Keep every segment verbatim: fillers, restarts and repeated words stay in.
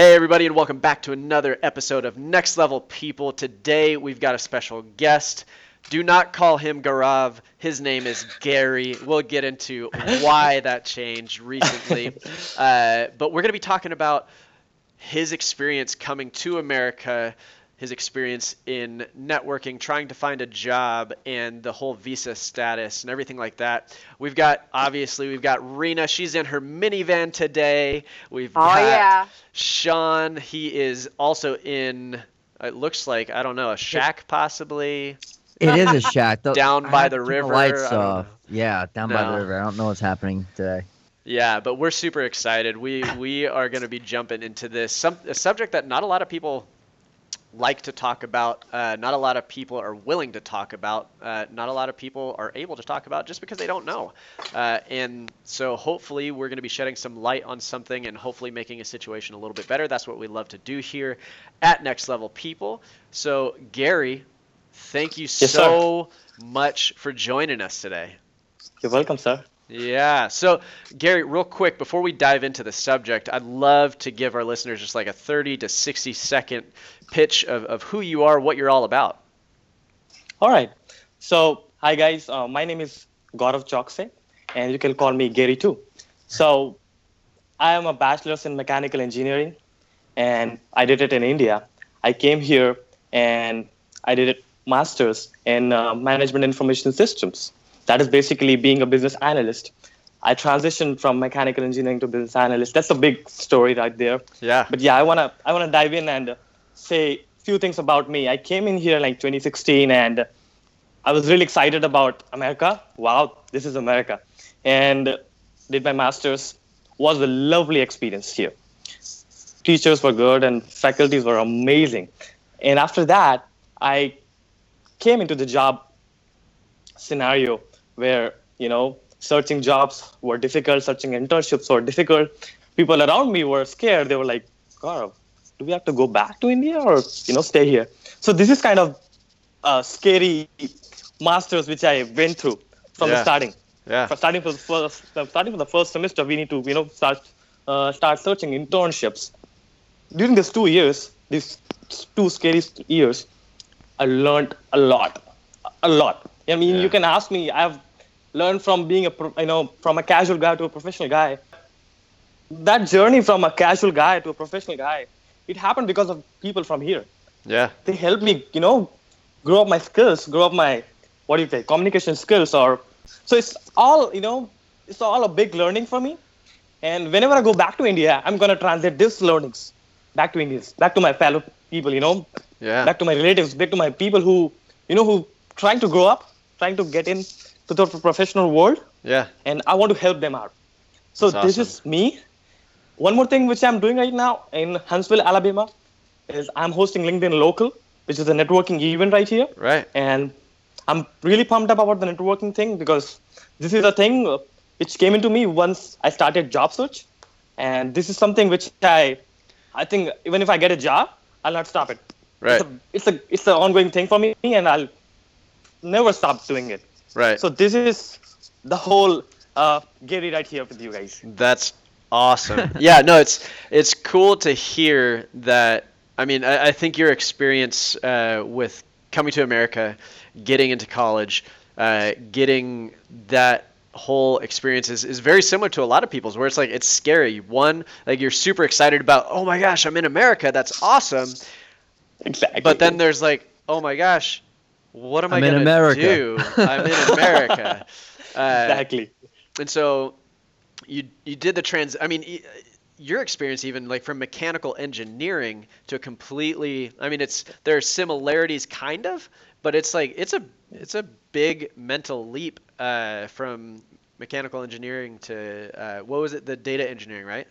Hey everybody, and welcome back to another episode of Next Level People. Today we've got a special guest. Do not call him Gaurav. His name is Gary. We'll get into why that changed recently. Uh, but we're going to be talking about his experience coming to America, his experience in networking, trying to find a job, and the whole visa status and everything like that. We've got, obviously, we've got Rena. She's in her minivan today. We've oh, got yeah. Sean. He is also in, it looks like, I don't know, a shack possibly. It is a shack. The, down by the river. The lights off. Yeah, down no. by the river. I don't know what's happening today. Yeah, but we're super excited. We, we are going to be jumping into this, some, a subject that not a lot of people like to talk about, uh, not a lot of people are willing to talk about, uh, not a lot of people are able to talk about just because they don't know. Uh, and so hopefully we're going to be shedding some light on something and hopefully making a situation a little bit better. That's what we love to do here at Next Level People. So Gary, thank you yes, so sir. much for joining us today. You're welcome, sir. Yeah. So Gary, real quick, before we dive into the subject, I'd love to give our listeners just like a thirty to sixty second pitch of, of who you are, what you're all about. All right. So hi guys, uh, my name is Gaurav Chokshi, and you can call me Gary too. So I am a bachelor's in mechanical engineering, and I did it in India. I came here and I did a master's in uh, management information systems. That is basically being a business analyst. I transitioned from mechanical engineering to business analyst. That's a big story right there. Yeah. But yeah, I wanna I wanna dive in and say a few things about me. I came in here like twenty sixteen, and I was really excited about America. Wow, this is America. And did my master's. Was a lovely experience here. Teachers were good and faculties were amazing. And after that, I came into the job scenario where, you know, searching jobs were difficult, searching internships were difficult. People around me were scared. They were like, Gaurav, do we have to go back to India or, you know, stay here? So this is kind of a scary master's which I went through from yeah. the starting. Yeah. For starting for the first, starting for the first semester, we need to, you know, start uh, start searching internships. During these two years, these two scary years, I learned a lot, a lot. I mean, yeah. you can ask me. I've learned from being a, you know, from a casual guy to a professional guy. That journey from a casual guy to a professional guy, it happened because of people from here. Yeah. They helped me, you know, grow up my skills, grow up my, what do you say, communication skills. Or so it's all, you know, it's all a big learning for me. And whenever I go back to India, I'm going to translate these learnings back to Indians, back to my fellow people, you know, yeah. back to my relatives, back to my people who, you know, who trying to grow up, trying to get into the professional world, yeah. and I want to help them out. So That's this awesome. is me. One more thing which I'm doing right now in Huntsville, Alabama, is I'm hosting LinkedIn Local, which is a networking event right here. Right. And I'm really pumped up about the networking thing because this is a thing which came into me once I started job search. And this is something which I, I think even if I get a job, I'll not stop it. Right. It's a, it's a, it's an ongoing thing for me, and I'll never stop doing it. Right. So this is the whole uh, Gary right here with you guys. That's awesome. yeah, no, it's it's cool to hear that. I mean, I, I think your experience uh, with coming to America, getting into college, uh, getting that whole experience is, is very similar to a lot of people's, where it's like, it's scary. One, like you're super excited about, oh my gosh, I'm in America. That's awesome. Exactly. But then there's like, oh my gosh, what am I'm I going to do? I'm in America. Uh, exactly. And so you you did the trans – I mean, e- your experience even like from mechanical engineering to completely – I mean, it's there are similarities kind of, but it's like it's a, it's a big mental leap uh, from mechanical engineering to uh, – what was it? The data engineering, right?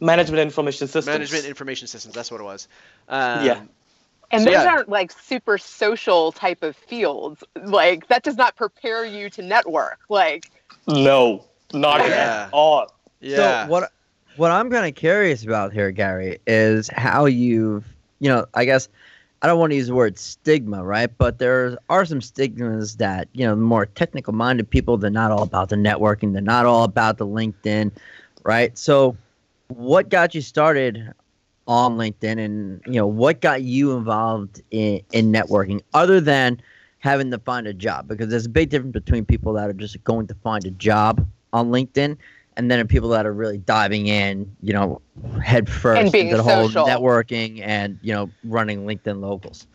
Management information systems. Management information systems. That's what it was. Um, yeah. And so, those yeah. aren't like super social type of fields. Like that does not prepare you to network. Like no, not yeah. at all. Yeah. So what what I'm kind of curious about here, Gary, is how you've you know I guess I don't want to use the word stigma, right? But there are some stigmas that you know more technical minded people, they're not all about the networking, they're not all about the LinkedIn, right? So what got you started on LinkedIn, and you know what got you involved in, in networking other than having to find a job? Because there's a big difference between people that are just going to find a job on LinkedIn and then people that are really diving in, you know, head first and being into the social. Whole networking and, you know, running LinkedIn Locals.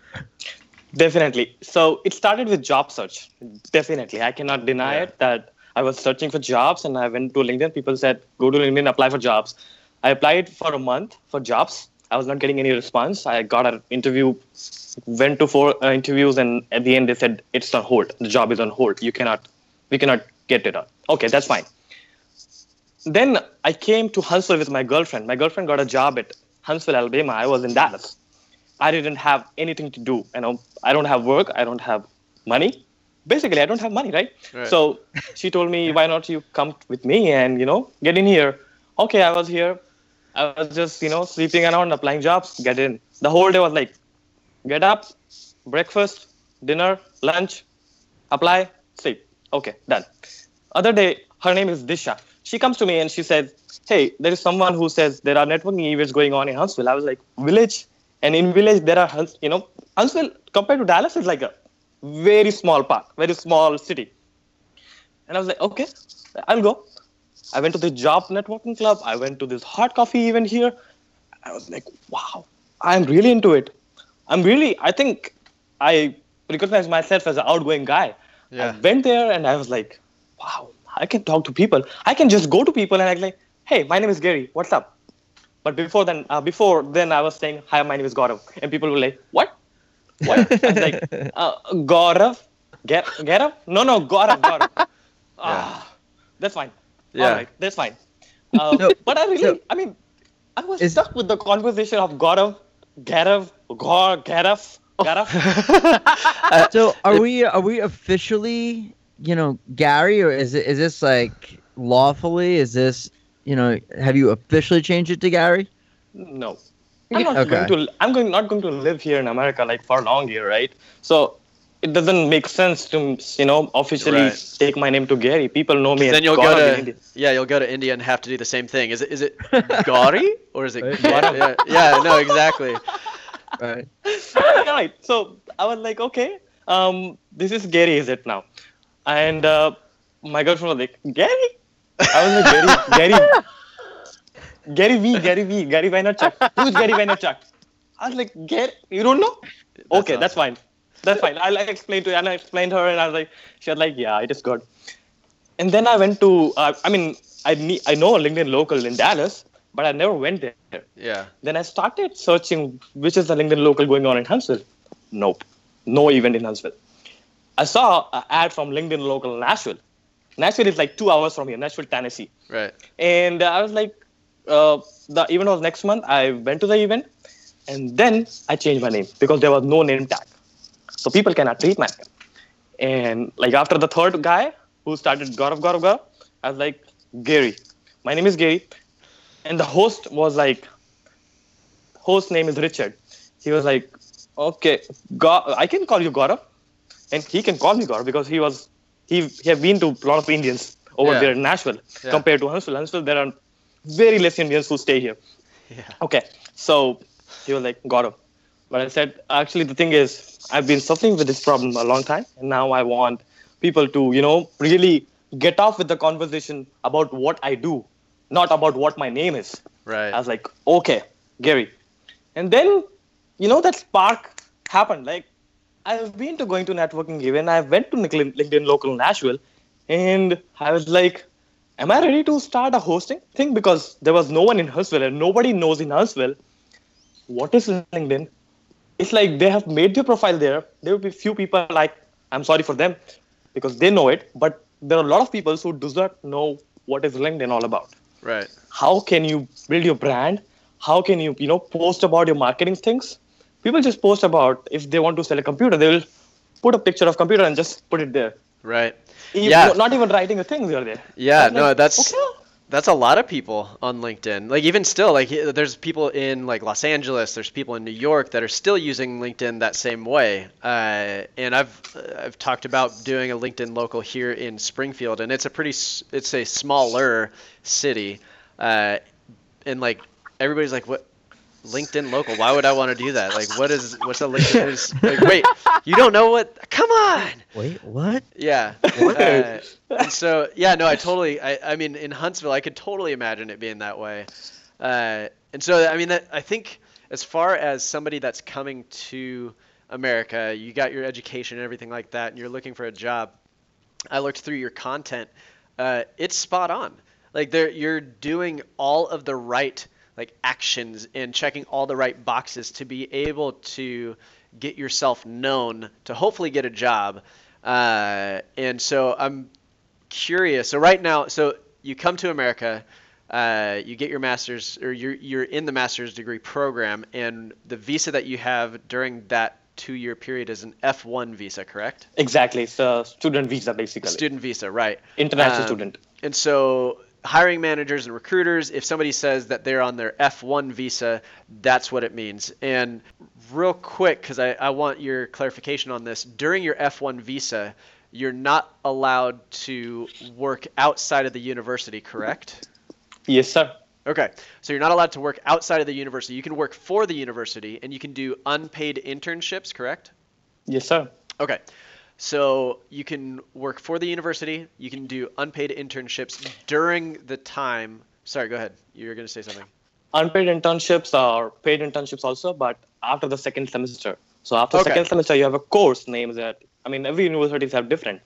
Definitely. So it started with job search. Definitely. I cannot deny yeah. it that I was searching for jobs and I went to LinkedIn. People said, go to LinkedIn, apply for jobs. I applied for a month for jobs. I was not getting any response. I got an interview, went to four uh, interviews, and at the end they said, it's on hold. The job is on hold. You cannot, we cannot get it on. Okay, that's fine. Then I came to Huntsville with my girlfriend. My girlfriend got a job at Huntsville, Alabama. I was in Dallas. I didn't have anything to do. You know, I don't have work. I don't have money. Basically, I don't have money, right? right. So she told me, why not you come with me and, you know, get in here. Okay, I was here. I was just, you know, sleeping around, applying jobs, get in. The whole day was like, get up, breakfast, dinner, lunch, apply, sleep. Okay, done. Other day, her name is Disha. She comes to me and she says, hey, there is someone who says there are networking events going on in Huntsville. I was like, village? And in village, there are, Hunts- you know, Huntsville compared to Dallas is like a very small park, very small city. And I was like, okay, I'll go. I went to the job networking club. I went to this hot coffee event here. I was like, wow, I'm really into it. I'm really, I think I recognize myself as an outgoing guy. Yeah. I went there and I was like, wow, I can talk to people. I can just go to people and I'm like, hey, my name is Gary. What's up? But before then, uh, before then I was saying, hi, my name is Gaurav. And people were like, what? What? I was like, uh, Gaurav? Get, get up? No, no, Gaurav, Gaurav. yeah. ah, that's fine. Yeah. All right, that's fine. Uh, no, but I really, no. I mean, I was it's, stuck with the conversation of Gaurav, Gaurav, Gaurav, Gaurav, Gaurav. uh, so are we are we officially, you know, Gary, or is it, is this like lawfully? Is this, you know, have you officially changed it to Gary? No. I'm not okay. going to, I'm going, not going to live here in America like for long here, right? So it doesn't make sense to, you know, officially right. take my name to Gary. People know me. Then you'll go to India. Yeah, you'll go to India and have to do the same thing. Is it is it Gauri or is it Gaurav? Yeah, yeah, no, exactly. Right. All right. So I was like, okay, um, this is Gary, is it now? And uh, my girlfriend was like, Gary? I was like, Gary, Gary, Gary V, Gary V, Gary Vaynerchuk. Who's Gary Vaynerchuk? I was like, Gary, you don't know? That's okay, awesome. that's fine. That's fine. I like explained to her, and I explained to her, and I was like, she was like, yeah, I just got. And then I went to, uh, I mean, I need, I know a LinkedIn Local in Dallas, but I never went there. Yeah. Then I started searching, which is the LinkedIn Local going on in Huntsville? Nope. No event in Huntsville. I saw an ad from LinkedIn Local Nashville. Nashville is like two hours from here, Nashville, Tennessee. Right. And I was like, uh, the event was next month. I went to the event, and then I changed my name because there was no name tag. So people cannot treat my name. And like after the third guy who started Gaurav, Gaurav, Gaurav, I was like, Gary. My name is Gary. And the host was like, host name is Richard. He was like, okay, Gaurav, I can call you Gaurav. And he can call me Gaurav because he was, he, he had been to a lot of Indians over yeah. there in Nashville yeah. compared to Huntsville. Huntsville, there are very less Indians who stay here. Yeah. Okay. So he was like, Gaurav. But I said, actually, the thing is, I've been suffering with this problem a long time. And now I want people to, you know, really get off with the conversation about what I do, not about what my name is. Right. I was like, okay, Gary. And then, you know, that spark happened. Like, I've been to going to networking event. I went to LinkedIn Local Nashville. And I was like, am I ready to start a hosting thing? Because there was no one in Huntsville and nobody knows in Huntsville. What is LinkedIn? It's like they have made their profile there. There will be few people like, I'm sorry for them because they know it. But there are a lot of people who do not know what is LinkedIn all about. Right. How can you build your brand? How can you, you know, post about your marketing things? People just post about if they want to sell a computer, they will put a picture of computer and just put it there. Right. Even, yeah. Not even writing a thing there. there. Yeah. That's no, like, that's... Okay. That's a lot of people on LinkedIn. Like even still, like there's people in like Los Angeles, there's people in New York that are still using LinkedIn that same way. Uh, and I've I've talked about doing a LinkedIn Local here in Springfield, and it's a pretty it's a smaller city, uh, and like everybody's like, what LinkedIn Local. Why would I want to do that? Like, what is, what's a LinkedIn? Like, wait, you don't know what? Come on. Wait, what? Yeah. What? Uh, and so, yeah, no, I totally, I, I mean, in Huntsville, I could totally imagine it being that way. Uh, and so, I mean, that, I think as far as somebody that's coming to America, you got your education and everything like that, and you're looking for a job. I looked through your content. Uh, it's spot on. Like, there, you're doing all of the right like actions and checking all the right boxes to be able to get yourself known to hopefully get a job. Uh, and so I'm curious. So right now, so you come to America, uh, you get your master's, or you're, you're in the master's degree program, and the visa that you have during that two-year period is an F one visa, correct? Exactly. It's a student visa, basically. Student visa, right. International um, student. And so hiring managers and recruiters, if somebody says that they're on their F one visa, that's what it means. And real quick, because I, I want your clarification on this, during your F one visa, you're not allowed to work outside of the university, correct? Yes, sir. Okay. So you're not allowed to work outside of the university. You can work for the university, and you can do unpaid internships, correct? Yes, sir. Okay. So you can work for the university, you can do unpaid internships during the time. Sorry, go ahead. You were going to say something. Unpaid internships are paid internships also, but after the second semester. So after okay. second semester, you have a course name that, I mean, every universities have different.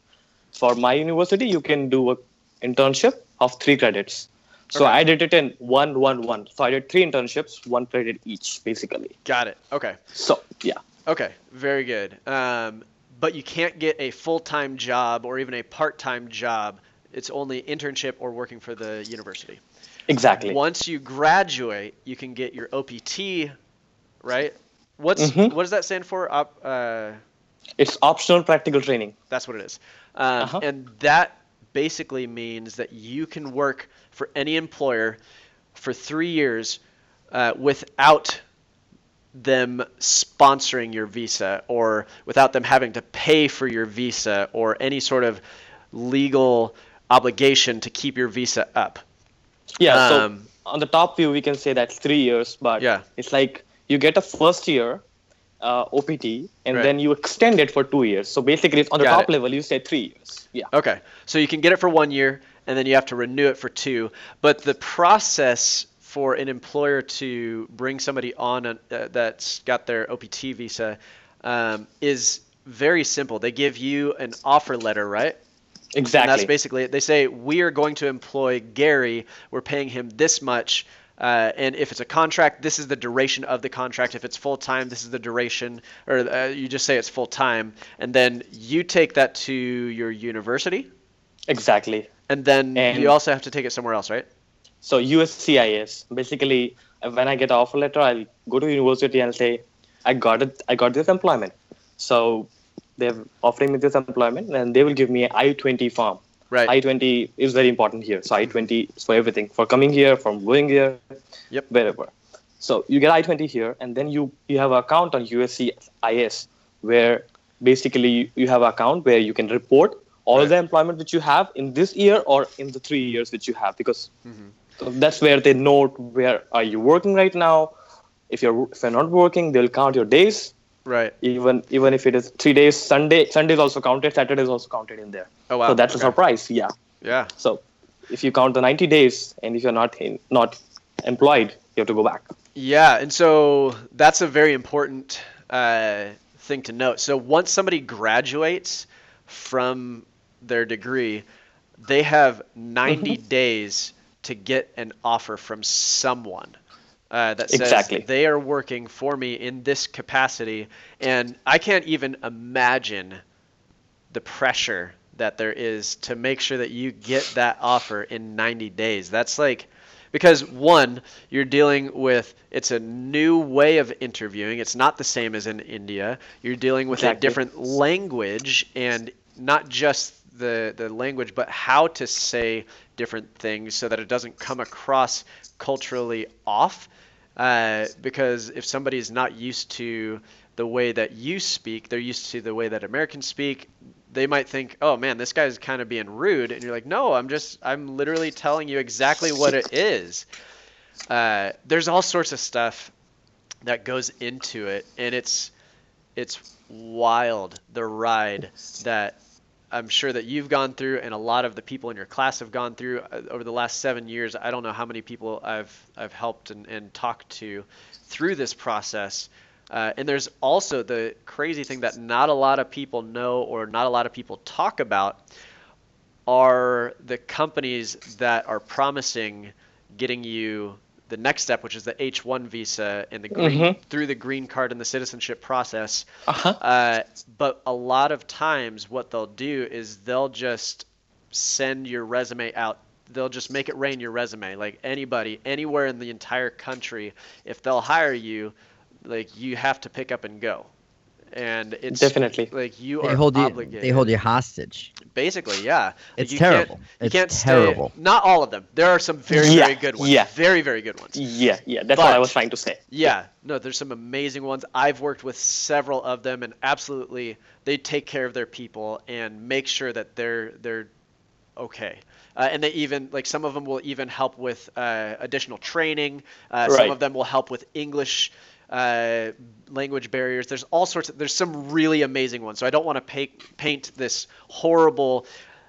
For my university, you can do an internship of three credits. So okay. I did it in one, one, one. So I did three internships, one credit each, basically. Got it. Okay. So, yeah. Okay. Very good. Um, but you can't get a full-time job or even a part-time job. It's only internship or working for the university. Exactly. Once you graduate, you can get your O P T, right? What's mm-hmm. what does that stand for? Op, uh, it's optional practical training. That's what it is. Um, uh-huh. And that basically means that you can work for any employer for three years uh, without them sponsoring your visa, or without them having to pay for your visa, or any sort of legal obligation to keep your visa up. Yeah, um, so on the top view, we can say that's three years, but yeah. it's like you get a first year uh, O P T, and right. then you extend it for two years. So basically, on the Got top it. level, you say three years. Yeah. Okay, so you can get it for one year, and then you have to renew it for two. But the process for an employer to bring somebody on a, uh, that's got their O P T visa um, is very simple. They give you an offer letter, right? Exactly. And that's basically it. They say, we are going to employ Gary. We're paying him this much. Uh, and if it's a contract, this is the duration of the contract. If it's full-time, this is the duration. Or uh, you just say it's full-time. And then you take that to your university. Exactly. And then and- you also have to take it somewhere else, right? So U S C I S, basically, when I get an offer letter, I'll go to university and say, I got it. I got this employment. So they're offering me this employment, and they will give me an I twenty form. Right. I twenty is very important here. So I twenty is for everything, for coming here, from going here, yep. wherever. So you get I twenty here, and then you, you have an account on U S C I S, where basically you have an account where you can report all right. the employment which you have in this year or in the three years which you have, because... Mm-hmm. So that's where they note where are you working right now. If you're if you're not working, they'll count your days. Right. Even even if it is three days, Sunday Sunday is also counted. Saturday is also counted in there. Oh wow. So that's okay. a surprise. Yeah. Yeah. So if you count the ninety days, and if you're not in, not employed, you have to go back. Yeah, and so that's a very important uh, thing to note. So once somebody graduates from their degree, they have ninety mm-hmm. days to get an offer from someone uh, that says exactly. they are working for me in this capacity. And I can't even imagine the pressure that there is to make sure that you get that offer in ninety days. That's like, because one, you're dealing with, it's a new way of interviewing. It's not the same as in India. You're dealing with exactly. a different language, and not just the, the language, but how to say different things so that it doesn't come across culturally off. Uh, because if somebody's not used to the way that you speak, they're used to the way that Americans speak, they might think, oh man, this guy's kind of being rude. And you're like, no, I'm just, I'm literally telling you exactly what it is. Uh, there's all sorts of stuff that goes into it, and it's it's wild, the ride that I'm sure that you've gone through, and a lot of the people in your class have gone through over the last seven years. I don't know how many people I've I've helped and, and talked to through this process. Uh, and there's also the crazy thing that not a lot of people know or not a lot of people talk about are the companies that are promising getting you the next step, which is the H one visa and the green, mm-hmm. through the green card and the citizenship process. Uh-huh. Uh, but a lot of times what they'll do is they'll just send your resume out. They'll just make it rain your resume. Like anybody, anywhere in the entire country, if they'll hire you, like you have to pick up and go. And it's definitely like you they are hold obligated. You, they hold you hostage. Basically, yeah. It's like you terrible. Can't, you it's can't terrible. Stay, not all of them. There are some very, yeah, very good ones. Yeah. Very, very good ones. Yeah, yeah. That's but, what I was trying to say. Yeah, yeah. No, there's some amazing ones. I've worked with several of them, and absolutely, they take care of their people and make sure that they're they're okay. Uh, and they even, like some of them will even help with uh, additional training. Uh, right. Some of them will help with English Uh, language barriers. There's all sorts of, there's some really amazing ones. So I don't want to paint, paint this horrible,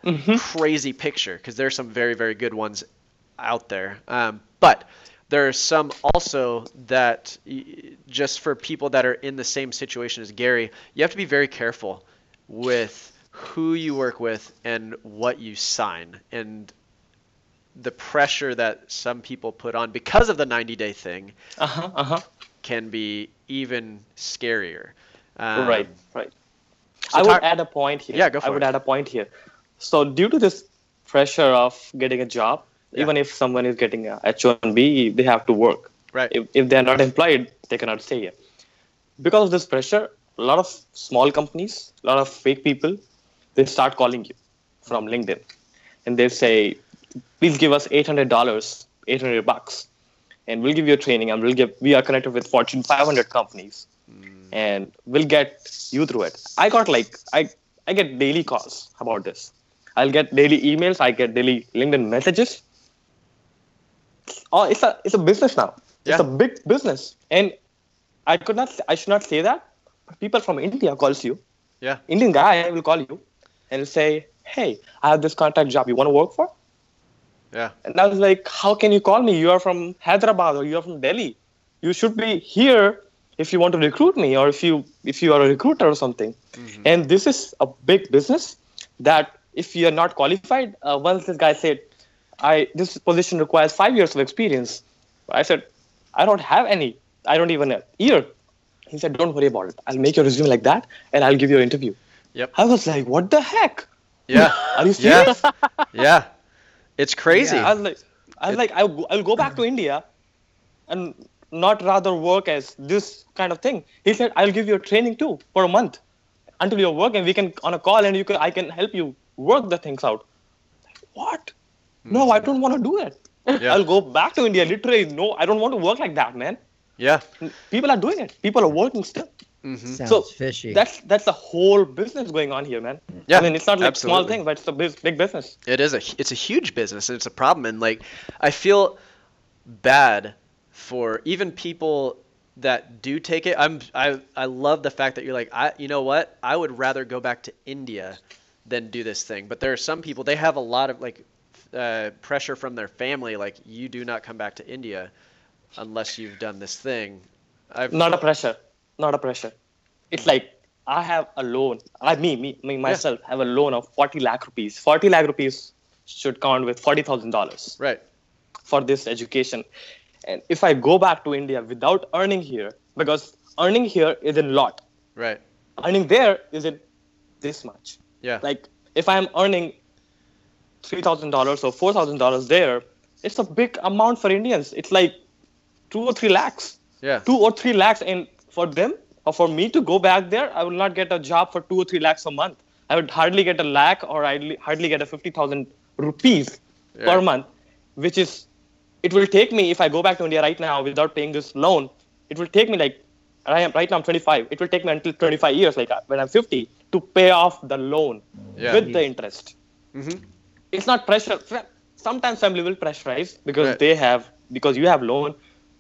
mm-hmm. crazy picture, because there's some very, very good ones out there. Um, but there are some also that just for people that are in the same situation as Gary, you have to be very careful with who you work with and what you sign, and the pressure that some people put on because of the ninety day thing. Uh-huh, uh-huh. Can be even scarier. Um, right, right. So I would talk, add a point here. Yeah, go for I it. I would add a point here. So due to this pressure of getting a job, yeah. even if someone is getting a H one B, they have to work. Right. If, if they're not employed, they cannot stay here. Because of this pressure, a lot of small companies, a lot of fake people, they start calling you from LinkedIn. And they say, please give us eight hundred dollars, eight hundred bucks. And we'll give you a training, and we'll give. We are connected with Fortune five hundred companies, mm. and we'll get you through it. I got like I, I get daily calls about this. I'll get daily emails. I get daily LinkedIn messages. Oh, it's a it's a business now. Yeah. It's a big business, and I could not. I should not say that. But people from India calls you. Yeah. Indian guy will call you, and say, "Hey, I have this contract job. You want to work for?" Yeah. And I was like, how can you call me? You are from Hyderabad or you are from Delhi. You should be here if you want to recruit me, or if you if you are a recruiter or something. Mm-hmm. And this is a big business that if you are not qualified, uh, once this guy said, I this position requires five years of experience. I said, I don't have any. I don't even have a year. He said, don't worry about it. I'll make your resume like that, and I'll give you an interview. Yep. I was like, what the heck? Yeah. Are you serious? Yeah. yeah. It's crazy. Yeah, I was like, I was it, like, I'll, I'll go back to India and not rather work as this kind of thing. He said, I'll give you a training too for a month until you're working. We can on a call and you can I can help you work the things out. Like, what? Mm-hmm. No, I don't want to do that. Yeah. I'll go back to India. Literally, no, I don't want to work like that, man. Yeah. People are doing it. People are working still. Mm-hmm. Sounds so fishy. That's that's the whole business going on here, man. Yeah, I mean, it's not like absolutely. Small thing, but it's a big, big business. It is a it's a huge business, and it's a problem. And like, I feel bad for even people that do take it. I'm I I love the fact that you're like I you know what I would rather go back to India than do this thing. But there are some people, they have a lot of like uh, pressure from their family, like you do not come back to India unless you've done this thing. I've not a pressure. Not a pressure. It's like I have a loan. I me me, me myself yeah. have a loan of forty lakh rupees. Forty lakh rupees should count with forty thousand dollars. Right. For this education, and if I go back to India without earning here, because earning here is in lot. Right. Earning there is in this much. Yeah. Like if I am earning three thousand dollars or four thousand dollars there, it's a big amount for Indians. It's like two or three lakhs. Yeah. Two or three lakhs in. For them, or for me to go back there, I will not get a job for two or three lakhs a month. I would hardly get a lakh, or I'd hardly get a fifty thousand rupees yeah. per month, which is, it will take me, if I go back to India right now without paying this loan, it will take me like, I am right now I'm twenty-five, it will take me until twenty-five years, like when I'm fifty, to pay off the loan yeah. with the interest. Mm-hmm. It's not pressure. Sometimes family will pressurize because right. they have, because you have loan.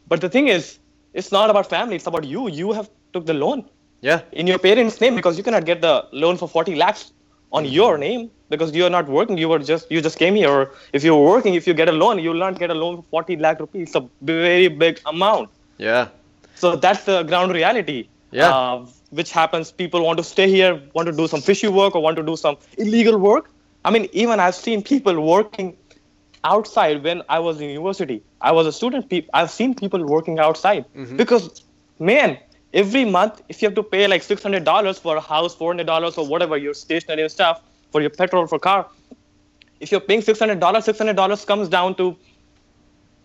But the thing is, It's not about family. It's about you. You have took the loan. Yeah. In your parents' name, because you cannot get the loan for forty lakhs on your name because you are not working. You were just you just came here. Or if you were working, if you get a loan, you will not get a loan for forty lakh rupees. It's a very big amount. Yeah. So that's the ground reality. Yeah. Uh, which happens. People want to stay here, want to do some fishy work or want to do some illegal work. I mean, even I've seen people working outside when I was in university. I was a student. Pe- I've seen people working outside mm-hmm. because, man, every month, if you have to pay like six hundred dollars for a house, four hundred dollars or whatever, your stationery and stuff, for your petrol, for car, if you're paying six hundred dollars, six hundred dollars comes down to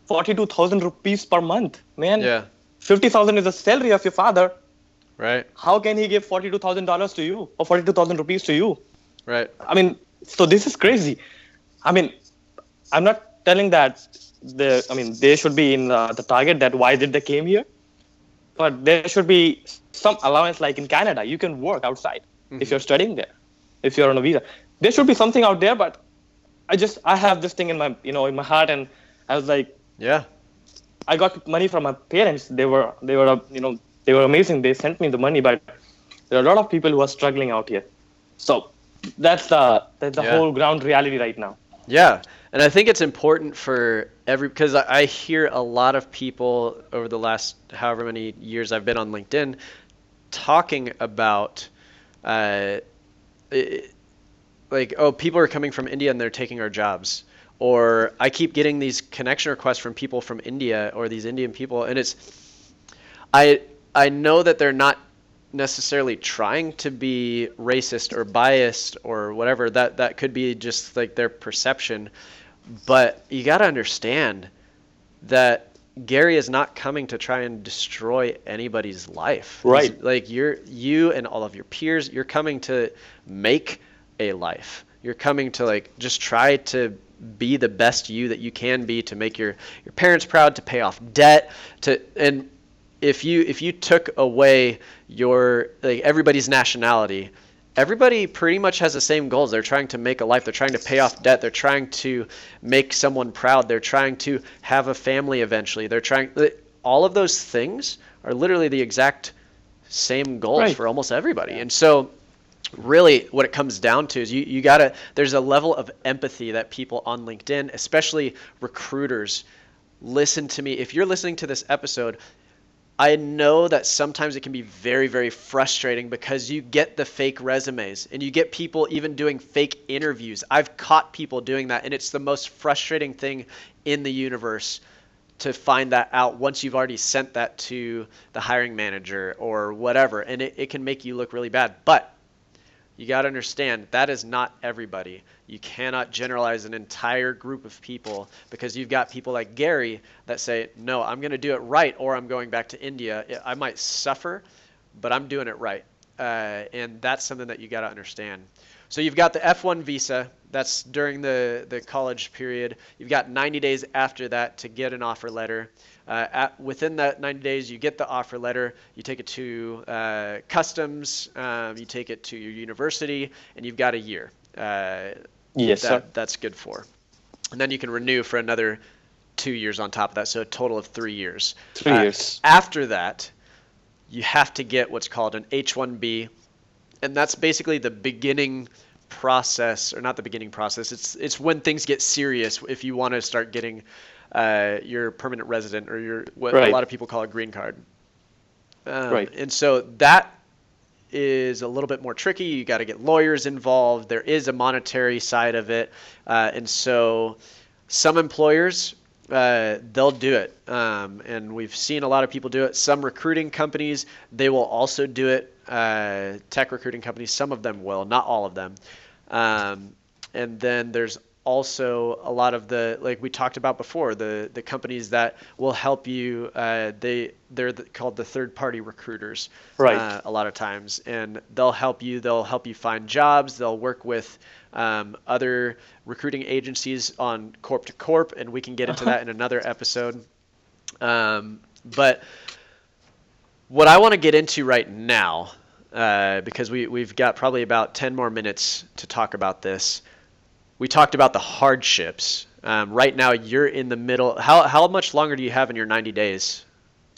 forty-two thousand rupees per month, man. Yeah. fifty thousand is the salary of your father. Right. How can he give forty-two thousand dollars to you or forty-two thousand rupees to you? Right. I mean, so this is crazy. I mean, I'm not telling that the, I mean, they should be in uh, the target that why did they came here? But there should be some allowance, like in Canada, you can work outside mm-hmm. if you're studying there, if you're on a visa. There should be something out there, but I just, I have this thing in my, you know, in my heart, and I was like, yeah, I got money from my parents. They were, they were, you know, they were amazing. They sent me the money, but there are a lot of people who are struggling out here. So that's the, that's the yeah. whole ground reality right now. Yeah. And I think it's important for every, because I hear a lot of people over the last however many years I've been on LinkedIn talking about uh, it, like, oh, people are coming from India and they're taking our jobs. Or I keep getting these connection requests from people from India or these Indian people. And it's, I I know that they're not necessarily trying to be racist or biased or whatever. That that could be just like their perception, but you got to understand that Gary is not coming to try and destroy anybody's life. Right. He's, like you're you and all of your peers, you're coming to make a life. You're coming to like just try to be the best you that you can be, to make your your parents proud, to pay off debt, to and If you if you took away your like everybody's nationality, everybody pretty much has the same goals. They're trying to make a life. They're trying to pay off debt. They're trying to make someone proud. They're trying to have a family eventually. They're trying. All of those things are literally the exact same goals right. for almost everybody. And so, really, what it comes down to is you you gotta. There's a level of empathy that people on LinkedIn, especially recruiters, listen to me. If you're listening to this episode, I know that sometimes it can be very, very frustrating because you get the fake resumes and you get people even doing fake interviews. I've caught people doing that, and it's the most frustrating thing in the universe to find that out once you've already sent that to the hiring manager or whatever, and it, it can make you look really bad. But you got to understand that is not everybody. You cannot generalize an entire group of people because you've got people like Gary that say, no, I'm going to do it right, or I'm going back to India. I might suffer, but I'm doing it right. Uh, and that's something that you got to understand. So you've got the F one visa. That's during the, the college period. You've got ninety days after that to get an offer letter. Uh, at, within that ninety days, you get the offer letter, you take it to uh, customs, um, you take it to your university, and you've got a year. Uh, yes, that, sir. That's good for. And then you can renew for another two years on top of that, so a total of three years. Three uh, years. After that, you have to get what's called an H one B, and that's basically the beginning process, or not the beginning process, it's it's when things get serious if you want to start getting uh, your permanent resident or your what right. a lot of people call a green card. Um, right. And so that is a little bit more tricky. You got to get lawyers involved. There is a monetary side of it. Uh, and so some employers, uh, they'll do it. Um, and we've seen a lot of people do it. Some recruiting companies, they will also do it. Uh, tech recruiting companies, some of them will, not all of them. Um, and then there's also a lot of the, like we talked about before, the the companies that will help you, uh, they, they're the, called the third-party recruiters right. uh, a lot of times. And they'll help you, they'll help you find jobs, they'll work with um, other recruiting agencies on corp to corp, and we can get into that in another episode. Um, but what I want to get into right now, uh, because we, we've got probably about ten more minutes to talk about this. We talked about the hardships. Um, right now, you're in the middle. How how much longer do you have in your ninety days?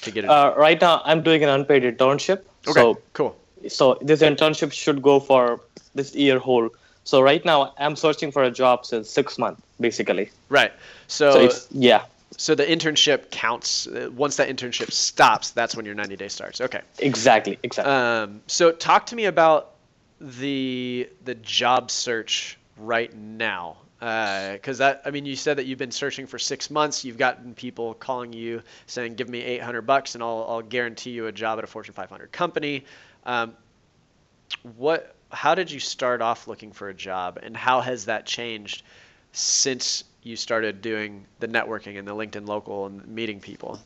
to get it? Uh, right now, I'm doing an unpaid internship. Okay, so, cool. So this internship should go for this year whole. So right now, I'm searching for a job since six months, basically. Right. So, so it's, yeah. So the internship counts. Once that internship stops, that's when your ninety day starts. Okay. Exactly. Exactly. Um, so talk to me about the the job search right now, because uh, that I mean, you said that you've been searching for six months. You've gotten people calling you saying, "Give me eight hundred bucks, and I'll I'll guarantee you a job at a Fortune five hundred company." Um, what? How did you start off looking for a job, and how has that changed since you started doing the networking and the LinkedIn Local and meeting people?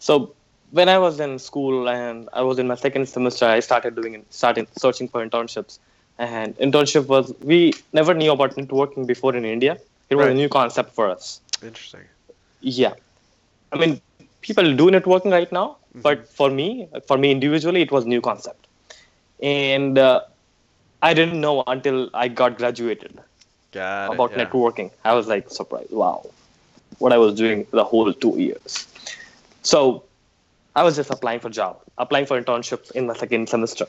So when I was in school and I was in my second semester, I started doing started searching for internships. And internship was, we never knew about networking before in India. It was right. a new concept for us. Interesting. Yeah. I mean, people do networking right now, mm-hmm. but for me, for me individually, it was a new concept. And uh, I didn't know until I got graduated. Got it, about yeah. networking. I was like surprised, wow, what I was doing the whole two years. So I was just applying for jobs, applying for internships in my second semester,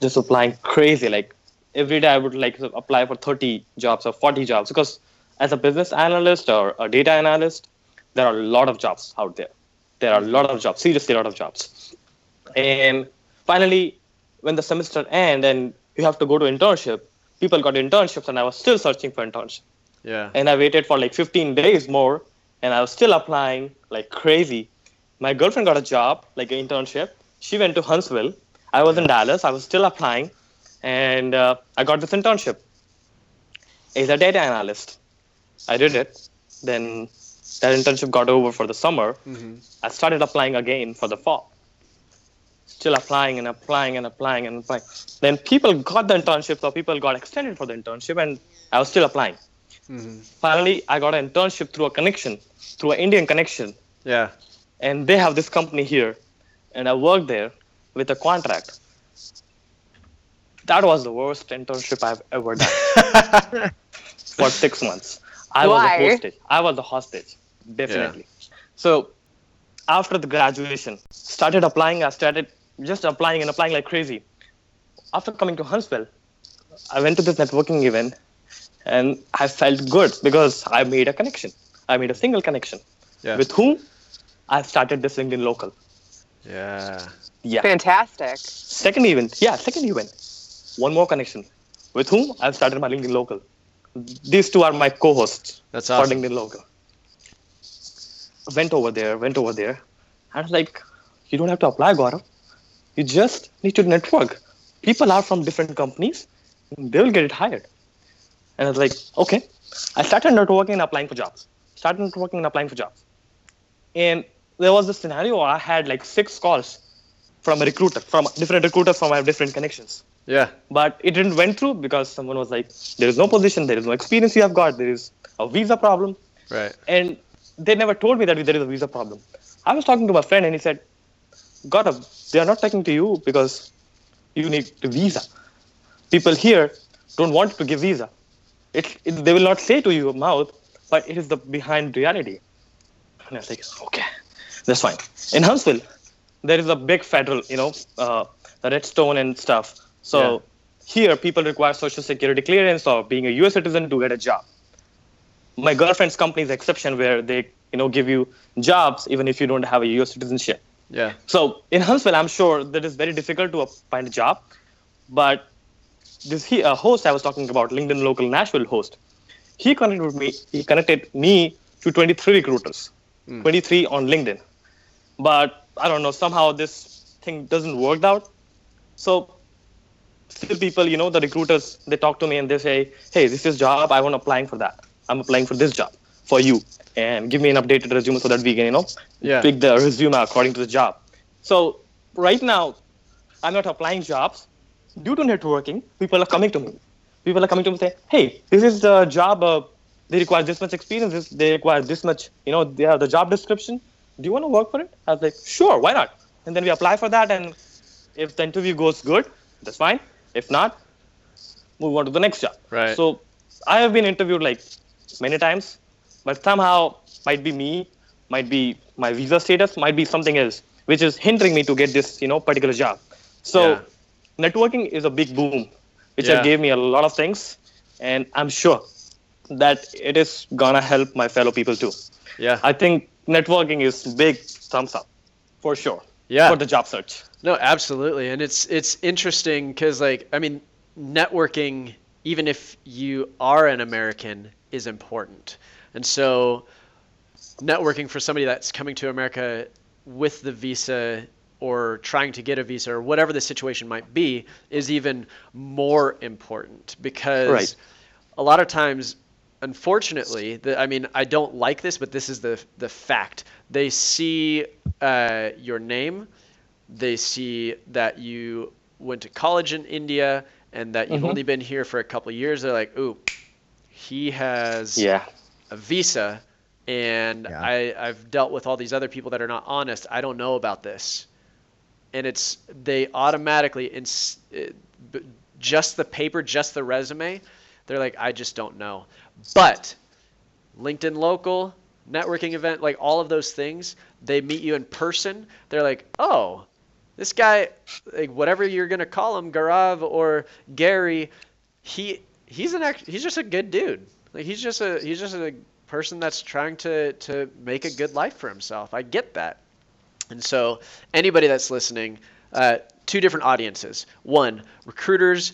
just applying crazy. Like every day I would like apply for thirty jobs or forty jobs, because as a business analyst or a data analyst, there are a lot of jobs out there. There are a lot of jobs, seriously a lot of jobs. And finally, when the semester ends and you have to go to internship, people got internships and I was still searching for internships. Yeah. And I waited for like fifteen days more and I was still applying like crazy. My girlfriend got a job, like an internship. She went to Huntsville. I was in Dallas. I was still applying and uh, I got this internship as a data analyst. I did it. Then that internship got over for the summer. Mm-hmm. I started applying again for the fall. Still applying and applying and applying and applying. Then people got the internship, or people got extended for the internship, and I was still applying. Mm-hmm. Finally, I got an internship through a connection, through an Indian connection. Yeah. And they have this company here, and I worked there with a contract. That was the worst internship I've ever done for six months. I Why? was a hostage. I was a hostage, definitely. Yeah. So after the graduation, started applying. I started just applying and applying like crazy. After coming to Huntsville, I went to this networking event and I felt good because I made a connection. I made a single connection yeah. with whom I started this LinkedIn Local. Yeah. Yeah. Fantastic. Second event. Yeah, second event. One more connection with whom I've started my LinkedIn Local. These two are my co-hosts That's awesome. for LinkedIn Local. Went over there, went over there. I was like, you don't have to apply, Gaurav. You just need to network. People are from different companies. They will get it hired. And I was like, okay. I started networking and applying for jobs. Started networking and applying for jobs. And there was this scenario where I had like six calls from a recruiter, from different recruiters from my different connections. Yeah. But it didn't went through because someone was like, there is no position, there is no experience you have got, there is a visa problem. Right. And they never told me that there is a visa problem. I was talking to my friend and he said, Gaurav, they are not talking to you because you need a visa. People here don't want to give visa. It, it, they will not say to your mouth, but it is the behind reality. And I was like, okay, that's fine. In Huntsville, there is a big federal, you know, uh, the Redstone and stuff. So yeah. here people require social security clearance or being a U S citizen to get a job. My girlfriend's company is an exception where they, you know, give you jobs even if you don't have a U S citizenship. Yeah. So in Huntsville, I'm sure that it's very difficult to find a job. But this he, uh, host I was talking about, LinkedIn Local Nashville host, he connected with me. He connected me to twenty-three recruiters, mm. twenty-three on LinkedIn. But I don't know, somehow this thing doesn't work out. So still people, you know, the recruiters, they talk to me and they say, hey, this is job. I want applying for that. I'm applying for this job for you and give me an updated resume so that we can, you know, yeah. pick the resume according to the job. So right now, I'm not applying jobs. Due to networking, people are coming to me. People are coming to me and say, hey, this is the job. Uh, they require this much experience. This, they require this much, you know, they have the job description. Do you want to work for it? I was like, sure, why not? And then we apply for that. And if the interview goes good, that's fine. If not, move on to the next job. Right. So I have been interviewed like many times, but somehow might be me, might be my visa status, might be something else, which is hindering me to get this, you know, particular job. So yeah. networking is a big boom, which yeah. gave me a lot of things. And I'm sure that it is going to help my fellow people too. Yeah, I think networking is big thumbs up for sure. Yeah, for the job search. No, absolutely. And it's, it's interesting because, like, I mean, networking, even if you are an American, is important. And so networking for somebody that's coming to America with the visa or trying to get a visa or whatever the situation might be is even more important because right. a lot of times, unfortunately, the, I mean, I don't like this, but this is the the fact. They see uh, your name. They see that you went to college in India and that you've mm-hmm. only been here for a couple of years. They're like, ooh, he has yeah. a visa. And yeah. I, I've dealt with all these other people that are not honest. I don't know about this. And it's they automatically, ins- just the paper, just the resume, they're like, I just don't know. But LinkedIn Local, networking event, like all of those things, they meet you in person. They're like, oh, this guy, like whatever you're going to call him, Gaurav or Gary, he he's an act- he's just a good dude. Like he's just a he's just a person that's trying to to make a good life for himself. I get that. And so anybody that's listening, uh, two different audiences. One, recruiters,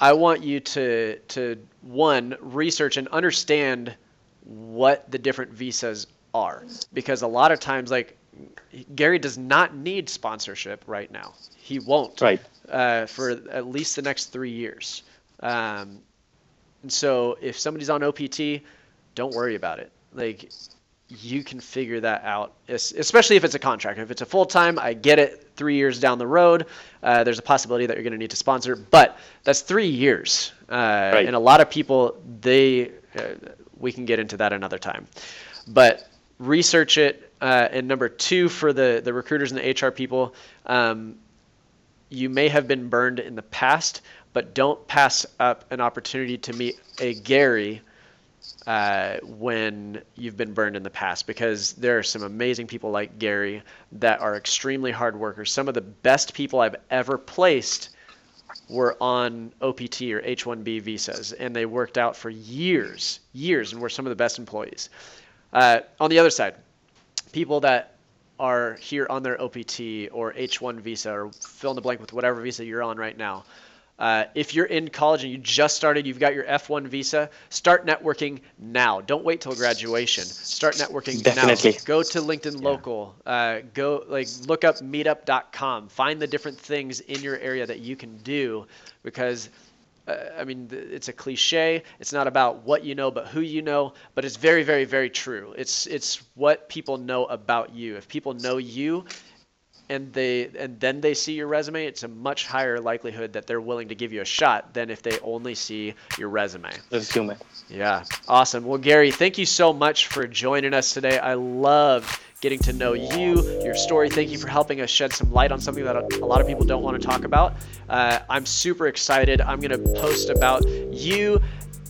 I want you to to one, research and understand what the different visas are, because a lot of times, like, Gary does not need sponsorship right now. He won't right. uh, for at least the next three years. Um, and so if somebody's on O P T, don't worry about it. Like, you can figure that out, it's, especially if it's a contract. If it's a full-time, I get it. Three years down the road, uh, there's a possibility that you're going to need to sponsor, but that's three yeyears. Uh, right. And a lot of people, they uh, we can get into that another time. But research it. Uh, and number two, for the, the recruiters and the H R people, um, you may have been burned in the past, but don't pass up an opportunity to meet a Gary uh, when you've been burned in the past, because there are some amazing people like Gary that are extremely hard workers. Some of the best people I've ever placed were on O P T or H one B visas, and they worked out for years, years, and were some of the best employees. Uh, on the other side, people that are here on their O P T or H one visa or fill in the blank with whatever visa you're on right now. Uh, if you're in college and you just started, you've got your F one visa, start networking now. Don't wait till graduation. Start networking Definitely. now. Go to LinkedIn Local. Yeah. Uh, go like look up meetup dot com. Find the different things in your area that you can do, because uh, I mean, it's a cliche. It's not about what you know, but who you know. But it's very, very, very true. It's it's what people know about you. If people know you, and they and then they see your resume, it's a much higher likelihood that they're willing to give you a shot than if they only see your resume. Let's do it. Yeah, awesome. Well, Gary, thank you so much for joining us today. I love getting to know you, your story. Thank you for helping us shed some light on something that a lot of people don't want to talk about. Uh, I'm super excited. I'm going to post about you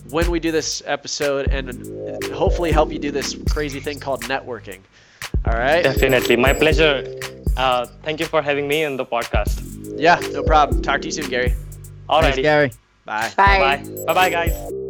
when we do this episode and hopefully help you do this crazy thing called networking. All right? Definitely. My pleasure. Uh, thank you for having me on the podcast. Yeah, no problem. Talk to you soon, Gary. All right, Gary. Bye. Bye. Bye. Bye, guys.